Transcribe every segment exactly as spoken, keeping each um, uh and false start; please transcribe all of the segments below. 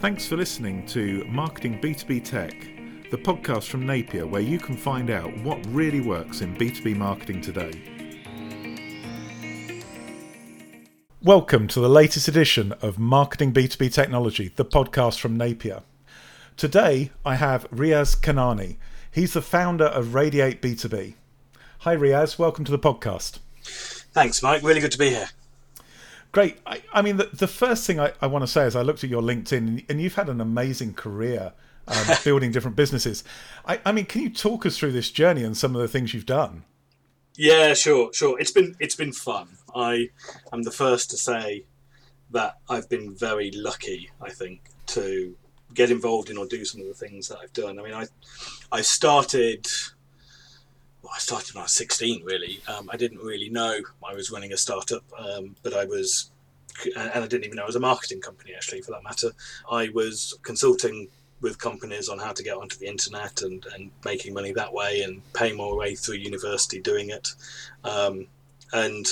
Thanks for listening to Marketing B two B Tech, the podcast from Napier, where you can find out what really works in B two B marketing today. Welcome to the latest edition of Marketing B two B Technology, the podcast from Napier. Today, I have Riaz Kanani. He's the founder of Radiate B two B. Hi, Riaz. Welcome to the podcast. Thanks, Mike. Really good to be here. Great. I, I mean, the, the first thing I, I want to say is I looked at your LinkedIn and you've had an amazing career um, building different businesses. I, I mean, can you talk us through this journey and some of the things you've done? Yeah, sure, sure. It's been it's been fun. I am the first to say that I've been very lucky, I think, to get involved in or do some of the things that I've done. I mean, I I started... Well, I started when I was sixteen, really. Um, I didn't really know I was running a startup, um, but I was, and I didn't even know it was a marketing company, actually, for that matter. I was consulting with companies on how to get onto the internet and, and making money that way and pay my way through university doing it. Um, and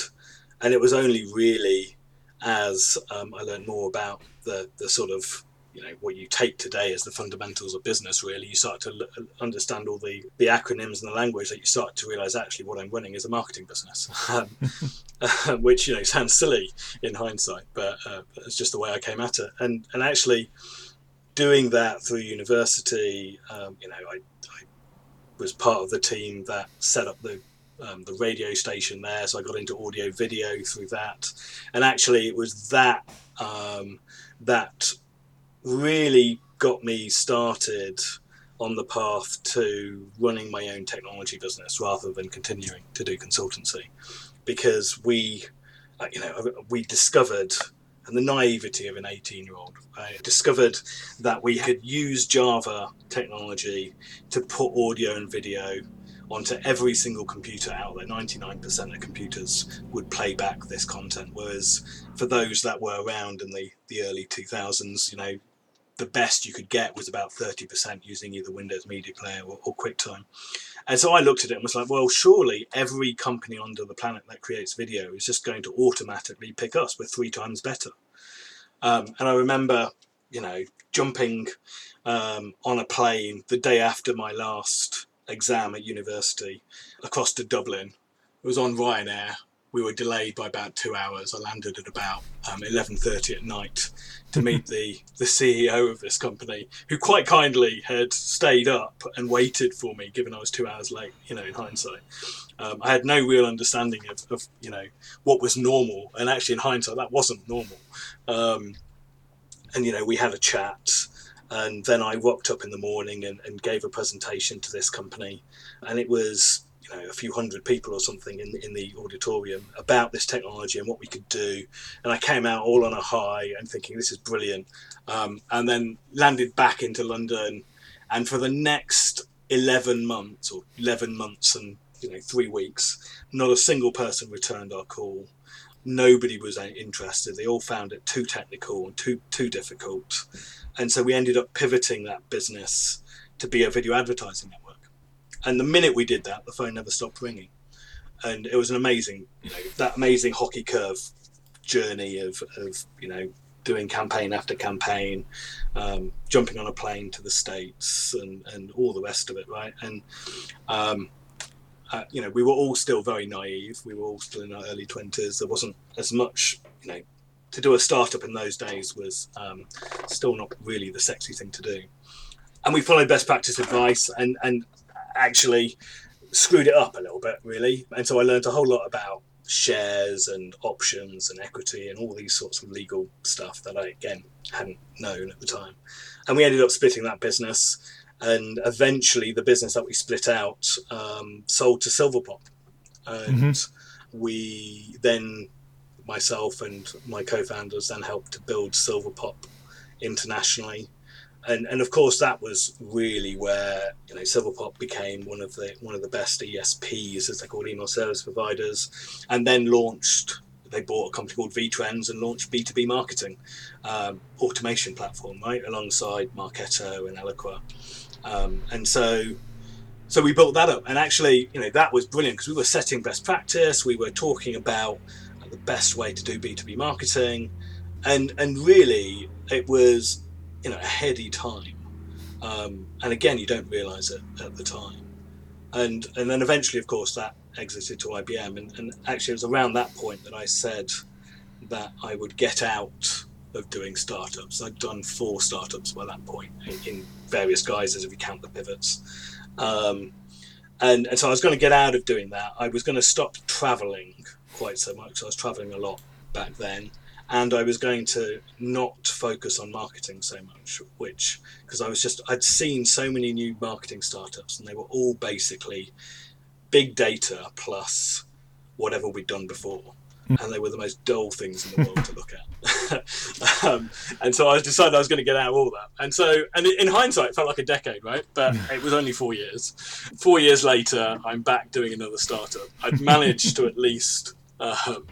and it was only really as um, I learned more about the the sort of you know, what you take today as the fundamentals of business, really. You start to l- understand all the, the acronyms and the language that you start to realise, actually, what I'm running is a marketing business, um, which, you know, sounds silly in hindsight, but uh, it's just the way I came at it. And and actually doing that through university, um, you know, I, I was part of the team that set up the um, the radio station there. So I got into audio video through that. And actually it was that um, that... really got me started on the path to running my own technology business rather than continuing to do consultancy, because we, you know, we discovered, and the naivety of an eighteen-year-old, I discovered that we could use Java technology to put audio and video onto every single computer out there. ninety-nine percent of computers would play back this content, whereas for those that were around in the, the early two thousands, you know, the best you could get was about thirty percent using either Windows Media Player or, or QuickTime. And so I looked at it and was like, well, surely every company on the planet that creates video is just going to automatically pick us. We're three times better. Um, and I remember, you know, jumping um, on a plane the day after my last exam at university across to Dublin. It was on Ryanair. We were delayed by about two hours. I landed at about um, eleven thirty at night to meet the, the C E O of this company, who quite kindly had stayed up and waited for me, given I was two hours late, you know, in hindsight. Um, I had no real understanding of, of, you know, what was normal. And actually, in hindsight, that wasn't normal. Um, and, you know, we had a chat. And then I woke up in the morning and, and gave a presentation to this company. And it was... you know, a few hundred people or something in in the auditorium about this technology and what we could do. And I came out all on a high and thinking, this is brilliant. Um, and then landed back into London. And for the next eleven months or eleven months and, you know, three weeks, not a single person returned our call. Nobody was interested. They all found it too technical and too, too difficult. And so we ended up pivoting that business to be a video advertising network. And the minute we did that, the phone never stopped ringing. And it was an amazing, you know, that amazing hockey curve journey of, of you know, doing campaign after campaign, um, jumping on a plane to the States and, and all the rest of it, right? And, um, uh, you know, we were all still very naive. We were all still in our early twenties. There wasn't as much, you know, to do a startup in those days was um, still not really the sexy thing to do. And we followed best practice advice and, and, actually screwed it up a little bit, really. And so I learned a whole lot about shares and options and equity and all these sorts of legal stuff that I, again, hadn't known at the time. And we ended up splitting that business. And eventually the business that we split out um, sold to Silverpop. And mm-hmm. we then, myself and my co-founders, then helped to build Silverpop internationally. And, and of course, that was really where, you know, Silverpop became one of the one of the best E S Ps, as they're called, email service providers, and then launched. They bought a company called Vtrends and launched B two B marketing um, automation platform, right, alongside Marketo and Eloqua, um, and so so we built that up. And actually, you know, that was brilliant because we were setting best practice. We were talking about the best way to do B two B marketing, and and really, it was you know, a heady time. Um, and again, you don't realise it at the time. And and then eventually, of course, that exited to I B M. And, and actually, it was around that point that I said that I would get out of doing startups. I'd done four startups by that point in, in various guises, if you count the pivots. Um, and, and so I was going to get out of doing that. I was going to stop travelling quite so much. I was travelling a lot back then. And I was going to not focus on marketing so much, which, because I was just, I'd seen so many new marketing startups and they were all basically big data plus whatever we'd done before. And they were the most dull things in the world to look at. um, and so I decided I was going to get out of all that. And so, and in hindsight, it felt like a decade, right? But it was only four years. Four years later, I'm back doing another startup. I'd managed to at least, um,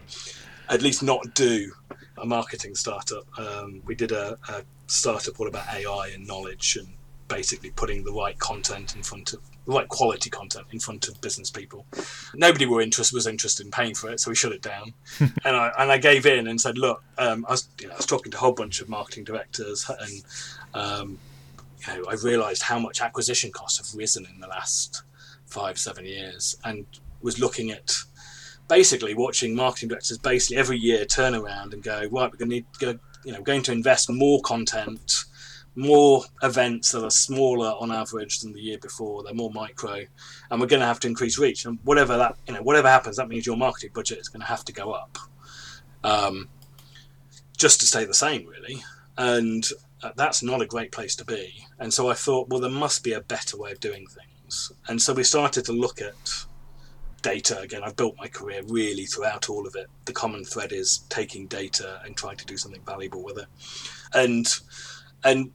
at least not do a marketing startup. Um, we did a, a startup all about A I and knowledge and basically putting the right content in front of, the right quality content in front of business people. Nobody were interest, was interested in paying for it, so we shut it down. and I and I gave in and said, look, um, I, was, you know, I was talking to a whole bunch of marketing directors and um, you know, I realised how much acquisition costs have risen in the last five, seven years and was looking at basically watching marketing directors basically every year turn around and go, right, we're going to need to go, you know, going to invest more content, more events that are smaller on average than the year before. They're more micro, and we're going to have to increase reach. And whatever that, you know, whatever happens, that means your marketing budget is going to have to go up, um, just to stay the same, really. And uh, that's not a great place to be. And so I thought, well, there must be a better way of doing things. And so we started to look at data again. I've built my career really throughout all of it. The common thread is taking data and trying to do something valuable with it, and and.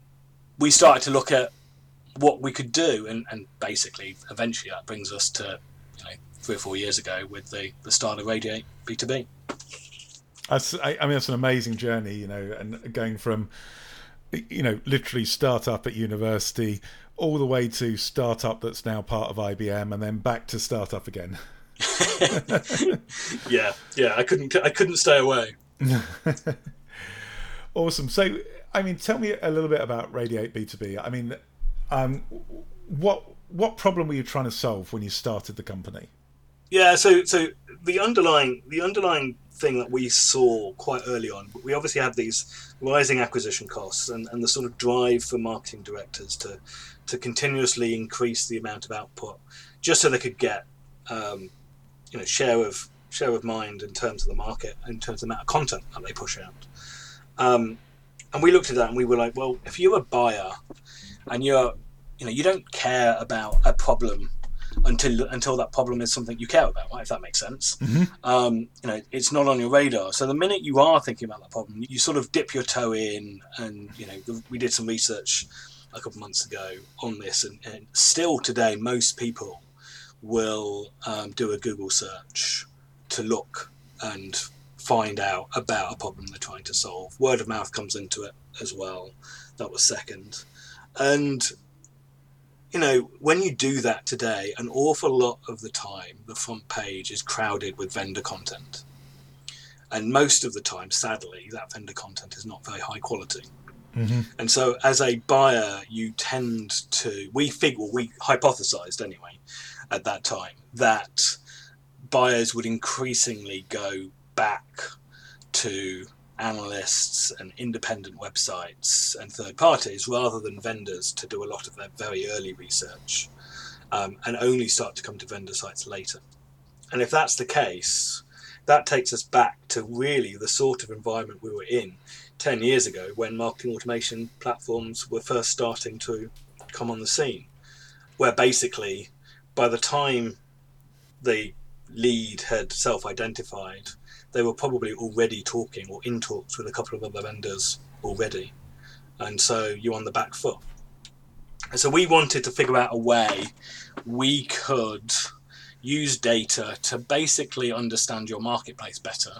We started to look at what we could do, and, and basically, eventually, that brings us to, you know, three or four years ago with the, the start of Radiate B two B. That's, I, I mean, that's an amazing journey, you know, and going from, you know, literally startup at university all the way to startup that's now part of I B M, and then back to startup again. yeah, yeah, I couldn't, I couldn't stay away. Awesome. So, I mean, tell me a little bit about Radiate B two B. I mean, um, what what problem were you trying to solve when you started the company? Yeah, so so the underlying the underlying thing that we saw quite early on, we obviously had these rising acquisition costs and, and the sort of drive for marketing directors to to continuously increase the amount of output just so they could get um, you know share of share of mind in terms of the market, in terms of the amount of content that they push out. Um, And we looked at that and we were like, well, if you're a buyer and you're, you know, you don't care about a problem until until that problem is something you care about, right? If that makes sense. Mm-hmm. Um, you know, it's not on your radar. So the minute you are thinking about that problem, you sort of dip your toe in. And, you know, we did some research a couple of months ago on this. And, and still today, most people will um, do a Google search to look and find out about a problem they're trying to solve. Word of mouth comes into it as well. That was second. And, you know, when you do that today, an awful lot of the time, the front page is crowded with vendor content. And most of the time, sadly, that vendor content is not very high quality. Mm-hmm. And so as a buyer, you tend to, we figure, we hypothesized anyway at that time, that buyers would increasingly go back to analysts and independent websites and third parties rather than vendors to do a lot of their very early research, um, and only start to come to vendor sites later. And if that's the case, that takes us back to really the sort of environment we were in ten years ago when marketing automation platforms were first starting to come on the scene, where basically by the time the lead had self-identified, they were probably already talking or in talks with a couple of other vendors already. And so you're on the back foot. And so we wanted to figure out a way we could use data to basically understand your marketplace better,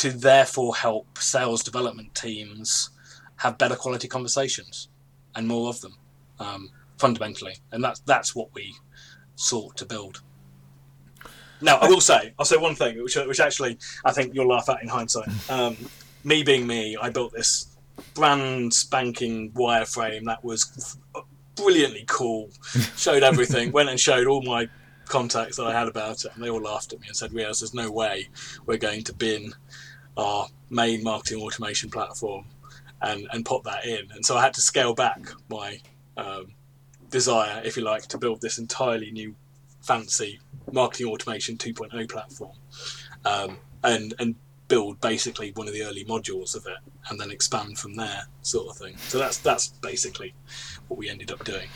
to therefore help sales development teams have better quality conversations and more of them, um, fundamentally. And that's, that's what we sought to build. Now, I will say, I'll say one thing, which, which actually I think you'll laugh at in hindsight. Um, me being me, I built this brand spanking wireframe that was brilliantly cool. Showed everything. Went and showed all my contacts that I had about it, and they all laughed at me and said, "Riaz, there's no way we're going to bin our main marketing automation platform and and pop that in." And so I had to scale back my um, desire, if you like, to build this entirely new fancy marketing automation two point oh platform, um, and and build basically one of the early modules of it, and then expand from there, sort of thing. So that's that's basically what we ended up doing.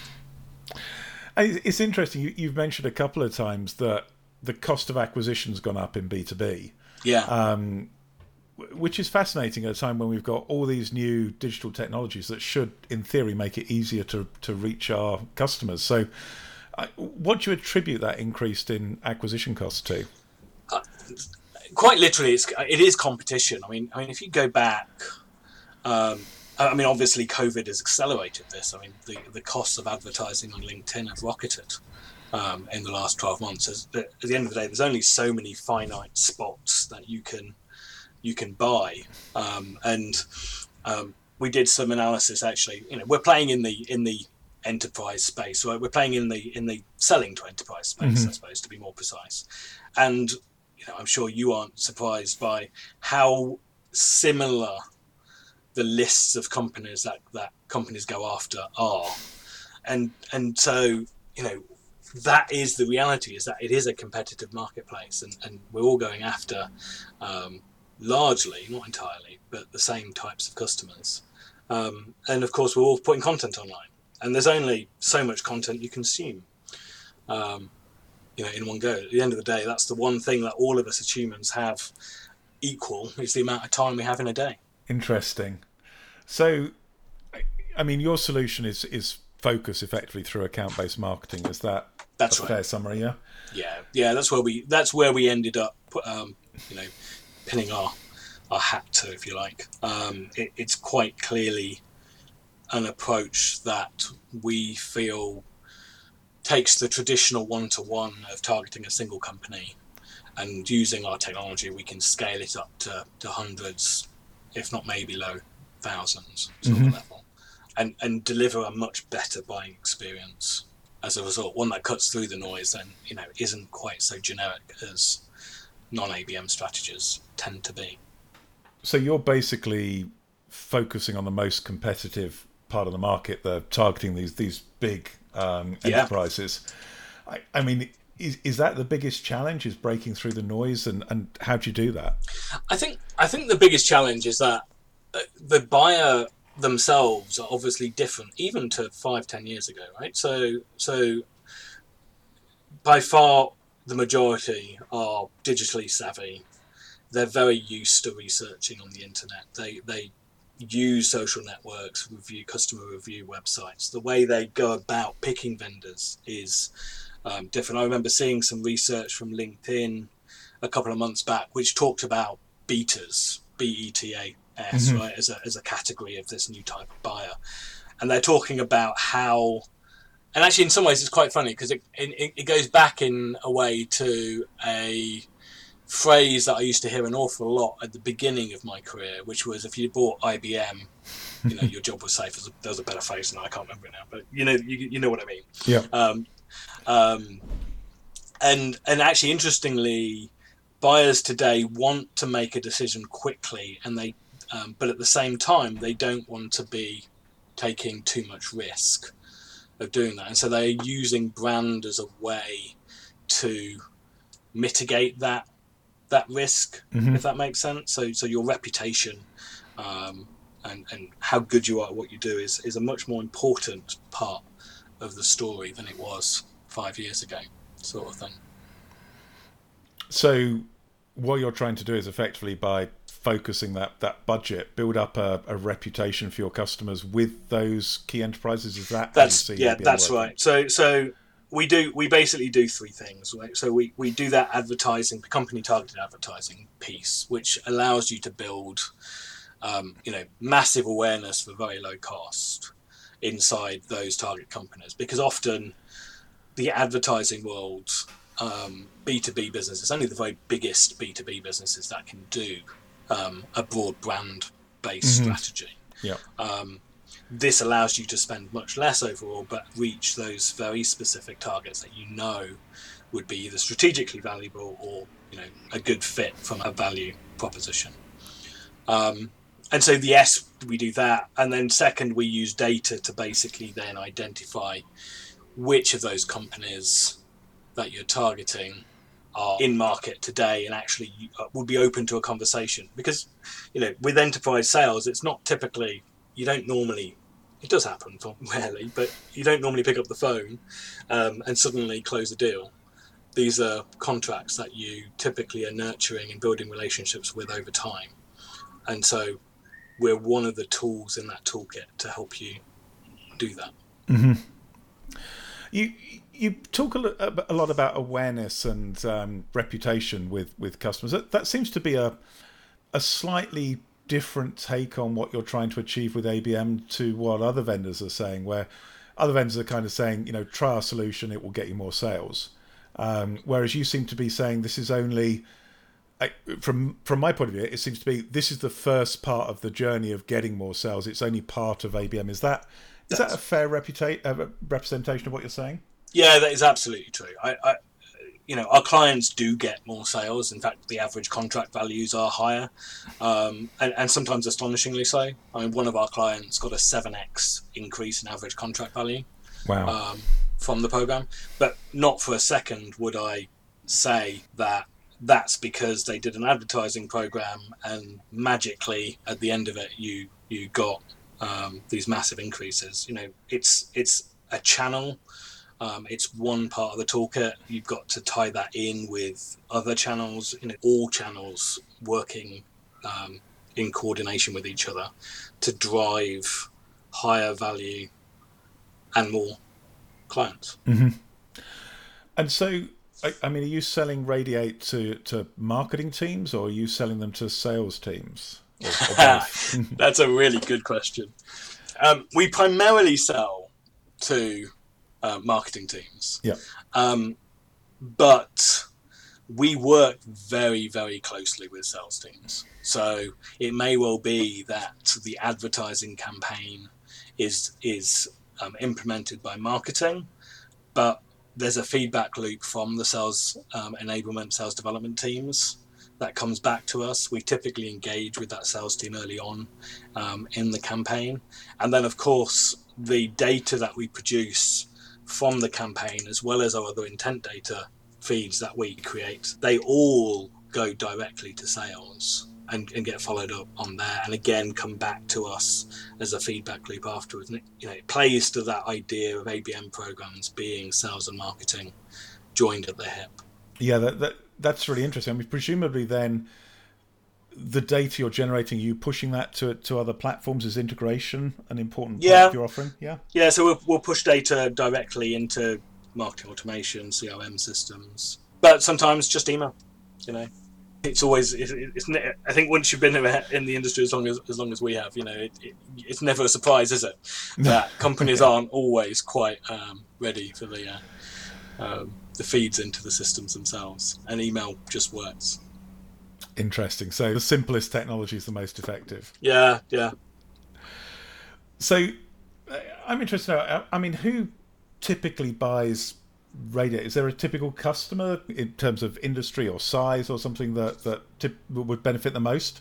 It's interesting. You've mentioned a couple of times that the cost of acquisition's gone up in B two B. Yeah. Um, which is fascinating at a time when we've got all these new digital technologies that should, in theory, make it easier to, to reach our customers. So uh, what do you attribute that increase in acquisition costs to? Uh, quite literally, it's, it is competition. I mean, I mean, if you go back... Um, I mean, obviously, COVID has accelerated this. I mean, the, the costs of advertising on LinkedIn have rocketed um, in the last twelve months. As, at the end of the day, there's only so many finite spots that you can you can buy. Um, and um, we did some analysis, actually. You know, we're playing in the in the enterprise space, right? We're playing in the in the selling to enterprise space, mm-hmm. I suppose, to be more precise. And you know, I'm sure you aren't surprised by how similar the lists of companies that, that companies go after are, and and so you know that is the reality, is that it is a competitive marketplace, and, and we're all going after um, largely, not entirely, but the same types of customers, um, and of course we're all putting content online, and there's only so much content you consume, um, you know, in one go. At the end of the day, that's the one thing that all of us as humans have equal is the amount of time we have in a day. Interesting. So, I mean, your solution is, is focus effectively through account-based marketing. Is that that's a right. fair summary? Yeah. Yeah, yeah. That's where we that's where we ended up, um, you know, pinning our our hat to, if you like. Um, it, it's quite clearly an approach that we feel takes the traditional one-to-one of targeting a single company, and using our technology, we can scale it up to, to hundreds, if not maybe low thousands, sort mm-hmm. of level, and and deliver a much better buying experience as a result. One that cuts through the noise and, you know, isn't quite so generic as non-A B M strategies tend to be. So you're basically focusing on the most competitive part of the market. They're targeting these these big um, enterprises. Yeah. I, I mean, is is that the biggest challenge? Is breaking through the noise, and, and how do you do that? I think. I think the biggest challenge is that the buyer themselves are obviously different, even to five, ten years ago, right? So, so by far the majority are digitally savvy. They're very used to researching on the internet. They they use social networks, review customer review websites. The way they go about picking vendors is um, different. I remember seeing some research from LinkedIn a couple of months back, which talked about betas, B E T A S, mm-hmm. right, as a as a category of this new type of buyer, and they're talking about how, and actually in some ways it's quite funny because it, it it goes back in a way to a phrase that I used to hear an awful lot at the beginning of my career, which was, if you bought I B M, you know, your job was safe. There was a better phrase, and I can't remember it now, but you know, you you know what I mean. Yeah. Um, um, and and actually, interestingly, buyers today want to make a decision quickly, and they, um, but at the same time, they don't want to be taking too much risk of doing that. And so they're using brand as a way to mitigate that that risk, mm-hmm. if that makes sense. So, so your reputation um, and and how good you are at what you do is is a much more important part of the story than it was five years ago, sort of thing. So what you're trying to do is effectively, by focusing that, that budget, build up a, a reputation for your customers with those key enterprises. Is that that's yeah, that's working? Right. So so we do we basically do three things, right? So we, we do that advertising, company targeted advertising piece, which allows you to build um, you know, massive awareness for very low cost inside those target companies, because often the advertising world, Um, B two B businesses, only the very biggest B two B businesses that can do um, a broad brand-based mm-hmm. strategy. Yeah. Um, this allows you to spend much less overall, but reach those very specific targets that you know would be either strategically valuable or, you know, a good fit from a value proposition. Um, and so, yes, we do that. And then second, we use data to basically then identify which of those companies that you're targeting are in market today and actually would be open to a conversation. Because, you know, with enterprise sales, it's not typically, you don't normally, it does happen rarely, but you don't normally pick up the phone um, and suddenly close a deal. These are contracts that you typically are nurturing and building relationships with over time. And so we're one of the tools in that toolkit to help you do that. Mm-hmm. You you talk a lot about awareness and um, reputation with, with customers. That, that seems to be a a slightly different take on what you're trying to achieve with A B M to what other vendors are saying, where other vendors are kind of saying, you know, try our solution, it will get you more sales. Um, whereas you seem to be saying this is only, I, from from my point of view, it seems to be this is the first part of the journey of getting more sales. It's only part of A B M. Is that is That's, that a fair reputa- uh, representation of what you're saying? Yeah, that is absolutely true. I, I, you know, our clients do get more sales. In fact, the average contract values are higher, um, and, and sometimes astonishingly so. I mean, one of our clients got a seven x increase in average contract value. Wow. Um, from the program, but not for a second would I say that that's because they did an advertising program and magically at the end of it you you got um, these massive increases. You know, it's it's a channel, um, it's one part of the toolkit. You've got to tie that in with other channels, you know, all channels working um, in coordination with each other to drive higher value and more clients. Mm-hmm. And so, I, I mean, are you selling Radiate to, to marketing teams, or are you selling them to sales teams? Or, or both? That's a really good question. Um, we primarily sell to uh, marketing teams. Yeah. Um, but we work very, very closely with sales teams. So it may well be that the advertising campaign is is Um, implemented by marketing, but there's a feedback loop from the sales um, enablement, sales development teams that comes back to us. We typically engage with that sales team early on um, in the campaign. And then, of course, the data that we produce from the campaign, as well as our other intent data feeds that we create, they all go directly to sales and, and get followed up on there, and again come back to us as a feedback loop afterwards. And it, you know, it plays to that idea of A B M programs being sales and marketing joined at the hip. Yeah, that, that that's really interesting. I mean, presumably then the data you're generating, you pushing that to to other platforms. Is integration an important part yeah. of your offering? Yeah, yeah. So we'll, we'll push data directly into marketing automation, C R M systems, but sometimes just email. You know. It's always, it's, it's, I think once you've been in the industry as long as as long as we have, you know, it, it, it's never a surprise, is it? That companies yeah. aren't always quite um, ready for the uh, um, the feeds into the systems themselves, and email just works. Interesting. So the simplest technology is the most effective. Yeah, yeah. So I'm interested to know, I mean, who typically buys Radiate? Is there a typical customer in terms of industry or size or something that that tip, would benefit the most?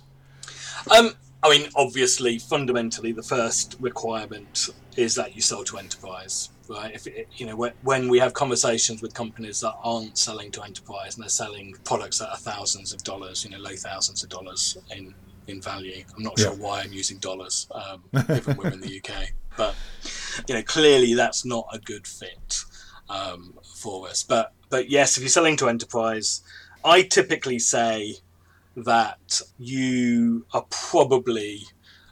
Um, I mean, obviously, fundamentally, the first requirement is that you sell to enterprise, right? If it, you know, when we have conversations with companies that aren't selling to enterprise and they're selling products that are thousands of dollars, you know, low thousands of dollars in in value. I'm not yeah. sure why I'm using dollars, um, given we're in the U K, but you know, clearly that's not a good fit um for us. But but yes, if you're selling to enterprise, I typically say that you are probably,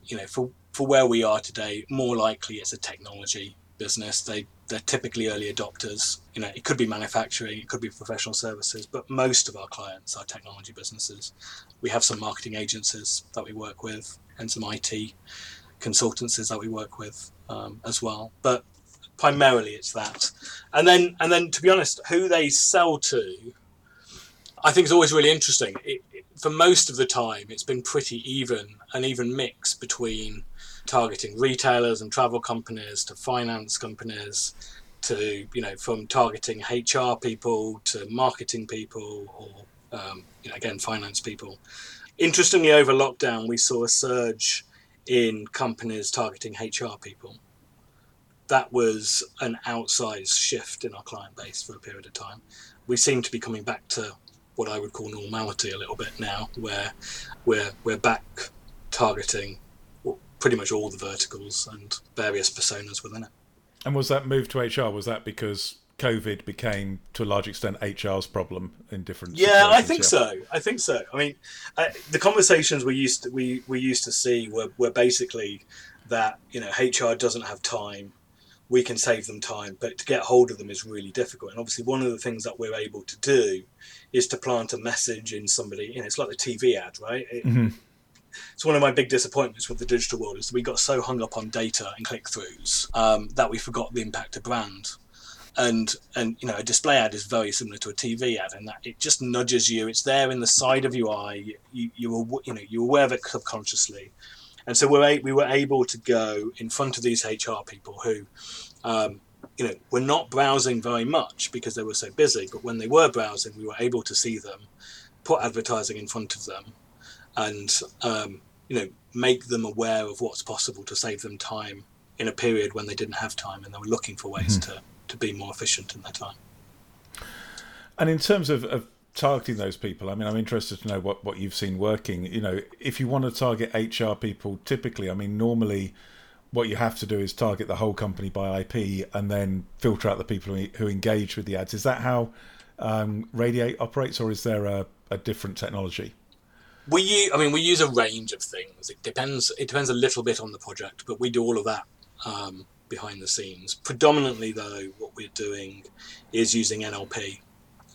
you know, for for where we are today, more likely it's a technology business. They they're typically early adopters. You know, it could be manufacturing, it could be professional services, but most of our clients are technology businesses. We have some marketing agencies that we work with and some I T consultancies that we work with um, as well. But primarily it's that. And then and then to be honest, who they sell to, I think it's always really interesting. It, it, for most of the time, it's been pretty even, an even mix between targeting retailers and travel companies to finance companies to, you know, from targeting H R people to marketing people or, um, you know, again, finance people. Interestingly, over lockdown, we saw a surge in companies targeting H R people. That was an outsized shift in our client base for a period of time. We seem to be coming back to what I would call normality a little bit now, where we're, we're back targeting pretty much all the verticals and various personas within it. And was that move to H R? Was that because COVID became, to a large extent, H R's problem in different situations? Yeah, I think so. I think so. I mean, uh, the conversations we used to, we, we used to see were, were basically that, you know, H R doesn't have time. We can save them time, but to get hold of them is really difficult. And obviously, one of the things that we're able to do is to plant a message in somebody. You know, it's like the T V ad, right? It, mm-hmm. It's one of my big disappointments with the digital world is that we got so hung up on data and click-throughs um, that we forgot the impact of brand. And and you know, a display ad is very similar to a T V ad in that it just nudges you. It's there in the side of your eye. You you were you know you're aware of it subconsciously. And so we're, we were able to go in front of these H R people who, um, you know, were not browsing very much because they were so busy. But when they were browsing, we were able to see them, put advertising in front of them and, um, you know, make them aware of what's possible to save them time in a period when they didn't have time and they were looking for ways mm-hmm. to, to be more efficient in their time. And in terms of... of- targeting those people, I mean, I'm interested to know what, what you've seen working. You know, if you want to target H R people, typically, I mean, normally what you have to do is target the whole company by I P and then filter out the people who, who engage with the ads. Is that how um, Radiate operates, or is there a, a different technology? We use, I mean, we use a range of things. It depends. It depends a little bit on the project, but we do all of that um, behind the scenes. Predominantly, though, what we're doing is using N L P.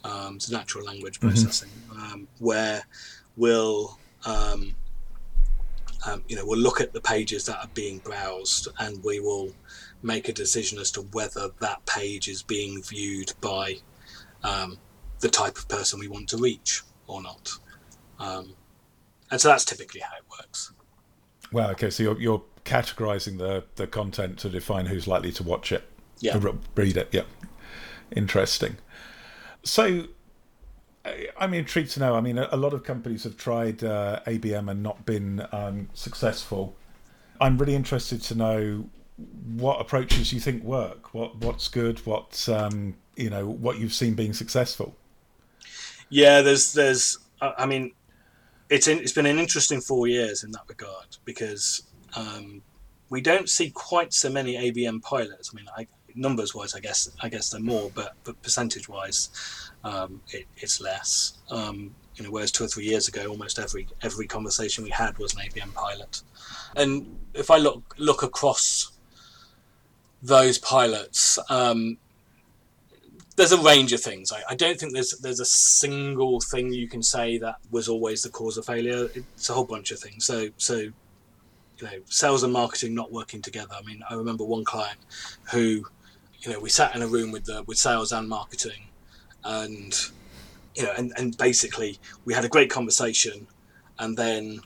Um, it's natural language processing, mm-hmm. um, where we'll, um, um, you know, we'll look at the pages that are being browsed, and we will make a decision as to whether that page is being viewed by um, the type of person we want to reach or not. Um, and so that's typically how it works. Wow. Okay. So you're you're categorizing the the content to define who's likely to watch it, yeah, read it. Yeah. Interesting. So I'm intrigued to know, I mean, a lot of companies have tried uh, I B M and not been um, successful. I'm really interested to know what approaches you think work, what what's good, what, um, you know, what you've seen being successful. Yeah, there's, there's. I mean, it's in, it's been an interesting four years in that regard because um, we don't see quite so many I B M pilots. I mean, I numbers wise I guess I guess they're more, but but percentage wise um it, it's less, um you know, whereas two or three years ago almost every every conversation we had was an A B M pilot. And if I look look across those pilots, um there's a range of things. I, I don't think there's there's a single thing you can say that was always the cause of failure. It's a whole bunch of things. So so you know, sales and marketing not working together. I mean, I remember one client who, you know, we sat in a room with the with sales and marketing, and you know, and, and basically we had a great conversation, and then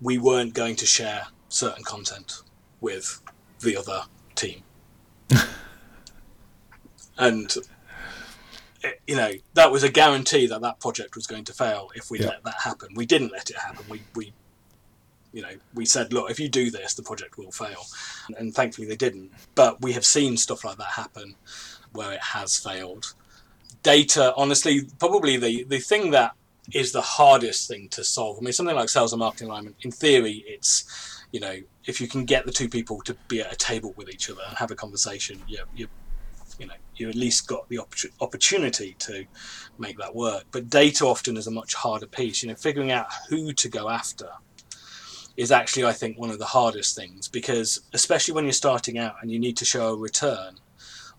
we weren't going to share certain content with the other team, and it, you know, that was a guarantee that that project was going to fail if we yeah. let that happen. We didn't let it happen. We we. You know, we said, look, if you do this, the project will fail. And thankfully they didn't. But we have seen stuff like that happen where it has failed. Data, honestly, probably the, the thing that is the hardest thing to solve. I mean, something like sales and marketing alignment, in theory, it's, you know, if you can get the two people to be at a table with each other and have a conversation, you, you, you know, you at least got the opportunity to make that work. But data often is a much harder piece. You know, figuring out who to go after is actually, I think, one of the hardest things, because especially when you're starting out and you need to show a return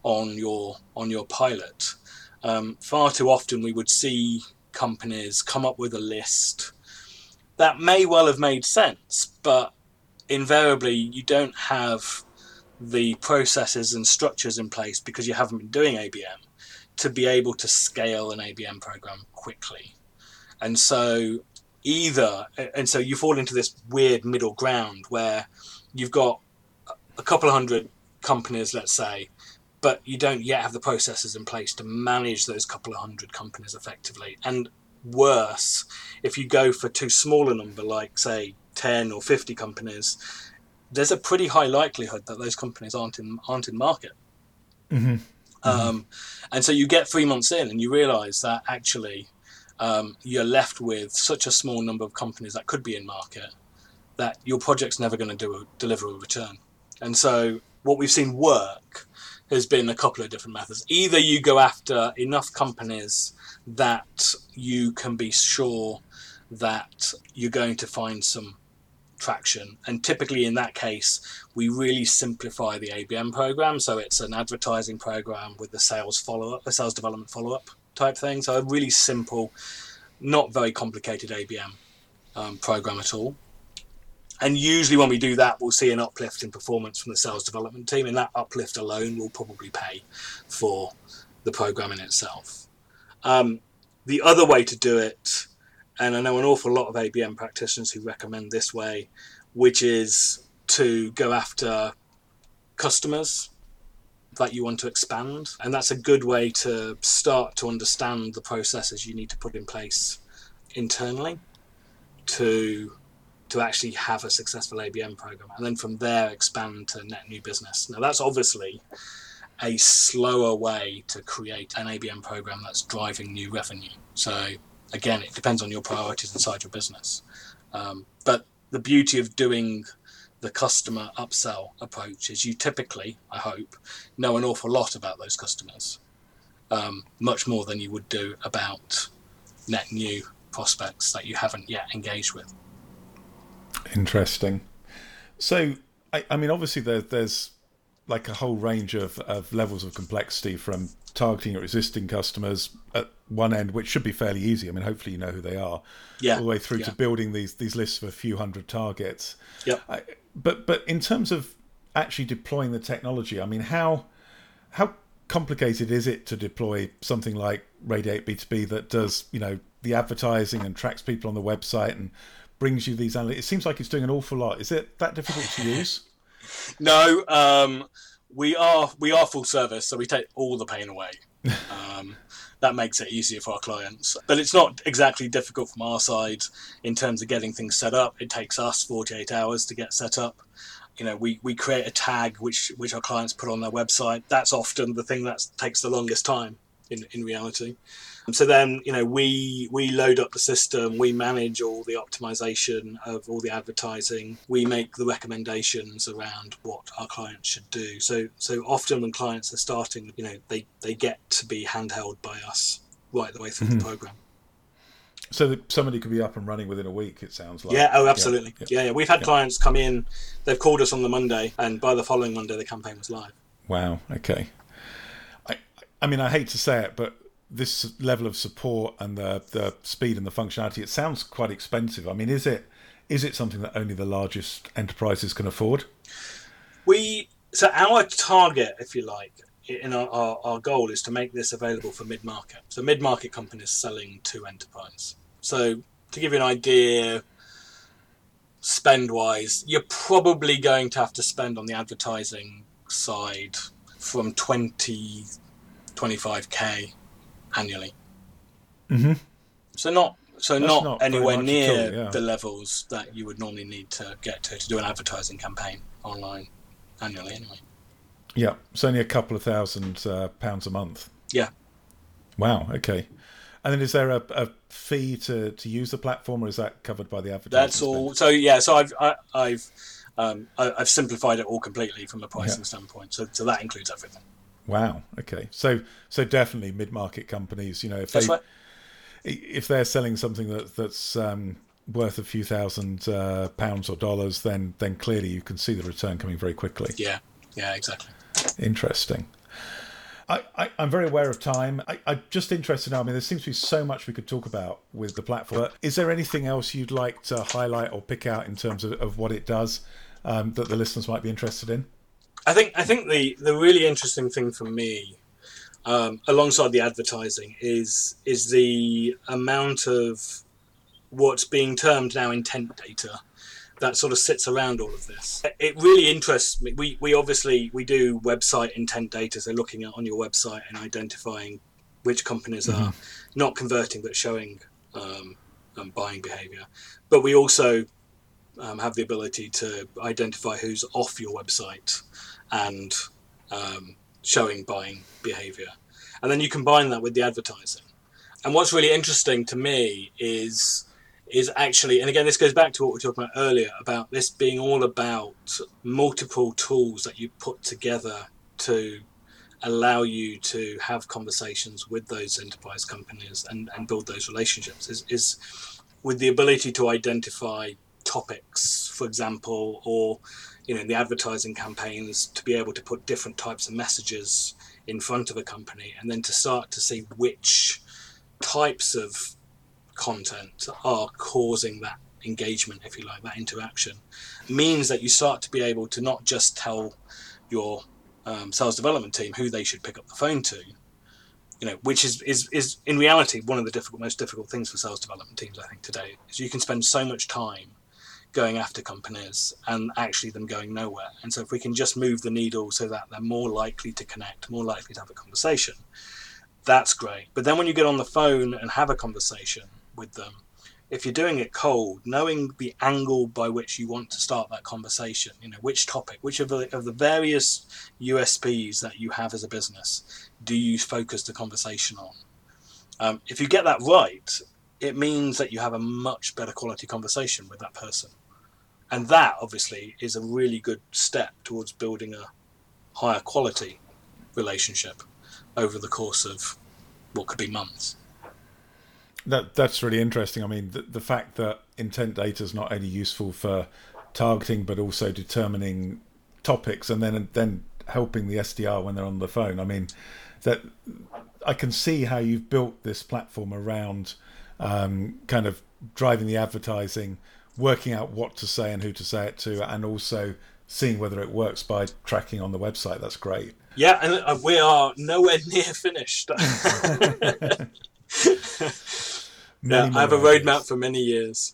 on your on your pilot, um, far too often we would see companies come up with a list that may well have made sense, but invariably you don't have the processes and structures in place because you haven't been doing A B M to be able to scale an A B M program quickly. And so either, and so you fall into this weird middle ground where you've got a couple of hundred companies, let's say, but you don't yet have the processes in place to manage those couple of hundred companies effectively. And worse, if you go for too small a number, like say ten or fifty companies, there's a pretty high likelihood that those companies aren't in aren't in market. Mm-hmm. Um, and so you get three months in and you realize that actually um, you're left with such a small number of companies that could be in market that your project's never going to do a, deliver a return. And so what we've seen work has been a couple of different methods. Either you go after enough companies that you can be sure that you're going to find some traction. And typically in that case, we really simplify the A B M program. So it's an advertising program with the sales follow-up, a sales development follow-up type thing. So a really simple, not very complicated A B M um, program at all. And usually when we do that, we'll see an uplift in performance from the sales development team. And that uplift alone will probably pay for the program in itself. Um, the other way to do it, and I know an awful lot of A B M practitioners who recommend this way, which is to go after customers that you want to expand. And that's a good way to start to understand the processes you need to put in place internally to to actually have a successful A B M program. And then from there, expand to net new business. Now, that's obviously a slower way to create an A B M program that's driving new revenue. So again, it depends on your priorities inside your business. Um, but the beauty of doing the customer upsell approach is you typically, I hope, know an awful lot about those customers, um, much more than you would do about net new prospects that you haven't yet engaged with. Interesting. So, I, I mean, obviously there, there's like a whole range of, of levels of complexity from targeting your existing customers at one end, which should be fairly easy. I mean, hopefully you know who they are, yeah, all the way through yeah. to building these these lists of a few hundred targets. Yep. I, but but in terms of actually deploying the technology, I mean, how how complicated is it to deploy something like Radiate B two B that does, you know, the advertising and tracks people on the website and brings you these analytics? It seems like it's doing an awful lot. Is it that difficult to use? No, um, we are we are full service, so we take all the pain away. Um, that makes it easier for our clients. But it's not exactly difficult from our side in terms of getting things set up. It takes us forty-eight hours to get set up. You know, we, we create a tag which, which our clients put on their website. That's often the thing that takes the longest time in, in reality. So then, you know, we we load up the system, we manage all the optimization of all the advertising, we make the recommendations around what our clients should do. So so often when clients are starting, you know, they, they get to be handheld by us right the way through mm-hmm. the program. So that somebody could be up and running within a week, it sounds like. Yeah, oh, absolutely. Yeah, yeah. yeah. We've had yeah. clients come in, they've called us on the Monday, and by the following Monday, the campaign was live. Wow, okay. I I mean, I hate to say it, but this level of support and the the speed and the functionality, it sounds quite expensive. I mean, is it is it something that only the largest enterprises can afford? We so our target, if you like, in our, our, our goal is to make this available for mid-market. So mid-market companies selling to enterprise. So to give you an idea, spend-wise, you're probably going to have to spend on the advertising side from twenty, twenty-five K annually. Mm-hmm. So not so That's not, not anywhere near all, yeah. the levels that you would normally need to get to to do an advertising campaign online annually anyway. Yeah, it's only a couple of thousand uh, pounds a month. Yeah. Wow, okay. And then is there a, a fee to, to use the platform, or is that covered by the advertising? That's spend? all. So yeah, so I've I, I've um, I, I've simplified it all completely from a pricing yeah. standpoint. So so that includes everything. Wow. Okay. So, so definitely mid-market companies, you know, if they, right. if they're selling something that that's um, worth a few thousand uh, pounds or dollars, then then clearly you can see the return coming very quickly. Yeah. Yeah. Exactly. Interesting. I, I I'm very aware of time. I, I'm just interested now. I mean, there seems to be so much we could talk about with the platform. Is there anything else you'd like to highlight or pick out in terms of, of what it does um, that the listeners might be interested in? I think I think the, the really interesting thing for me um, alongside the advertising is is the amount of what's being termed now intent data that sort of sits around all of this. It really interests me. We we obviously we do website intent data, so looking at on your website and identifying which companies mm-hmm. are not converting but showing um, um, buying behavior. But we also um, have the ability to identify who's off your website and um, showing buying behavior. And then you combine that with the advertising. And what's really interesting to me is is actually, and again, this goes back to what we were talking about earlier, about this being all about multiple tools that you put together to allow you to have conversations with those enterprise companies and, and build those relationships, is, is with the ability to identify topics, for example, or, you know, in the advertising campaigns, to be able to put different types of messages in front of a company, and then to start to see which types of content are causing that engagement, if you like, that interaction, means that you start to be able to not just tell your um, sales development team who they should pick up the phone to, you know, which is, is, is in reality one of the difficult, most difficult things for sales development teams, I think, today, is you can spend so much time going after companies and actually them going nowhere. And so if we can just move the needle so that they're more likely to connect, more likely to have a conversation, that's great. But then when you get on the phone and have a conversation with them, if you're doing it cold, knowing the angle by which you want to start that conversation, you know, which topic, which of the, of the various U S Ps that you have as a business do you focus the conversation on? Um, if you get that right, it means that you have a much better quality conversation with that person. And that obviously is a really good step towards building a higher quality relationship over the course of what could be months. That that's really interesting. I mean, the, the fact that intent data is not only useful for targeting, but also determining topics, and then then helping the S D R when they're on the phone. I mean, that I can see how you've built this platform around um, kind of driving the advertising, working out what to say and who to say it to, and also seeing whether it works by tracking on the website. That's great. Yeah, and we are nowhere near finished. Yeah, I have a roadmap for many years.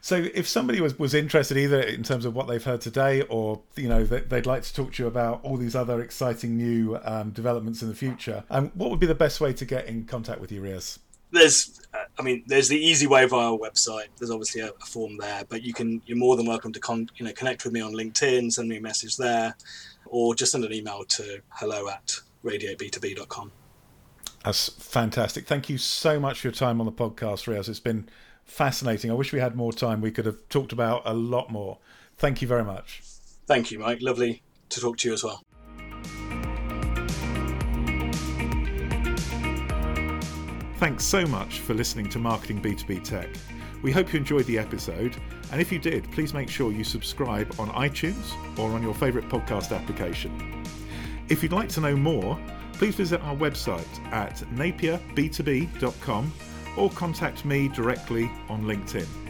So if somebody was, was interested either in terms of what they've heard today, or, you know, they'd like to talk to you about all these other exciting new um, developments in the future, um, what would be the best way to get in contact with you, Riaz? There's, I mean, there's the easy way via our website. There's obviously a, a form there, but you can, you're more than welcome to con, you know, connect with me on LinkedIn, send me a message there, or just send an email to hello at radiate b two b dot com. That's fantastic. Thank you so much for your time on the podcast, Riaz. It's been fascinating. I wish we had more time. We could have talked about a lot more. Thank you very much. Thank you, Mike. Lovely to talk to you as well. Thanks so much for listening to Marketing B two B Tech. We hope you enjoyed the episode. And if you did, please make sure you subscribe on iTunes or on your favourite podcast application. If you'd like to know more, please visit our website at napier b two b dot com or contact me directly on LinkedIn.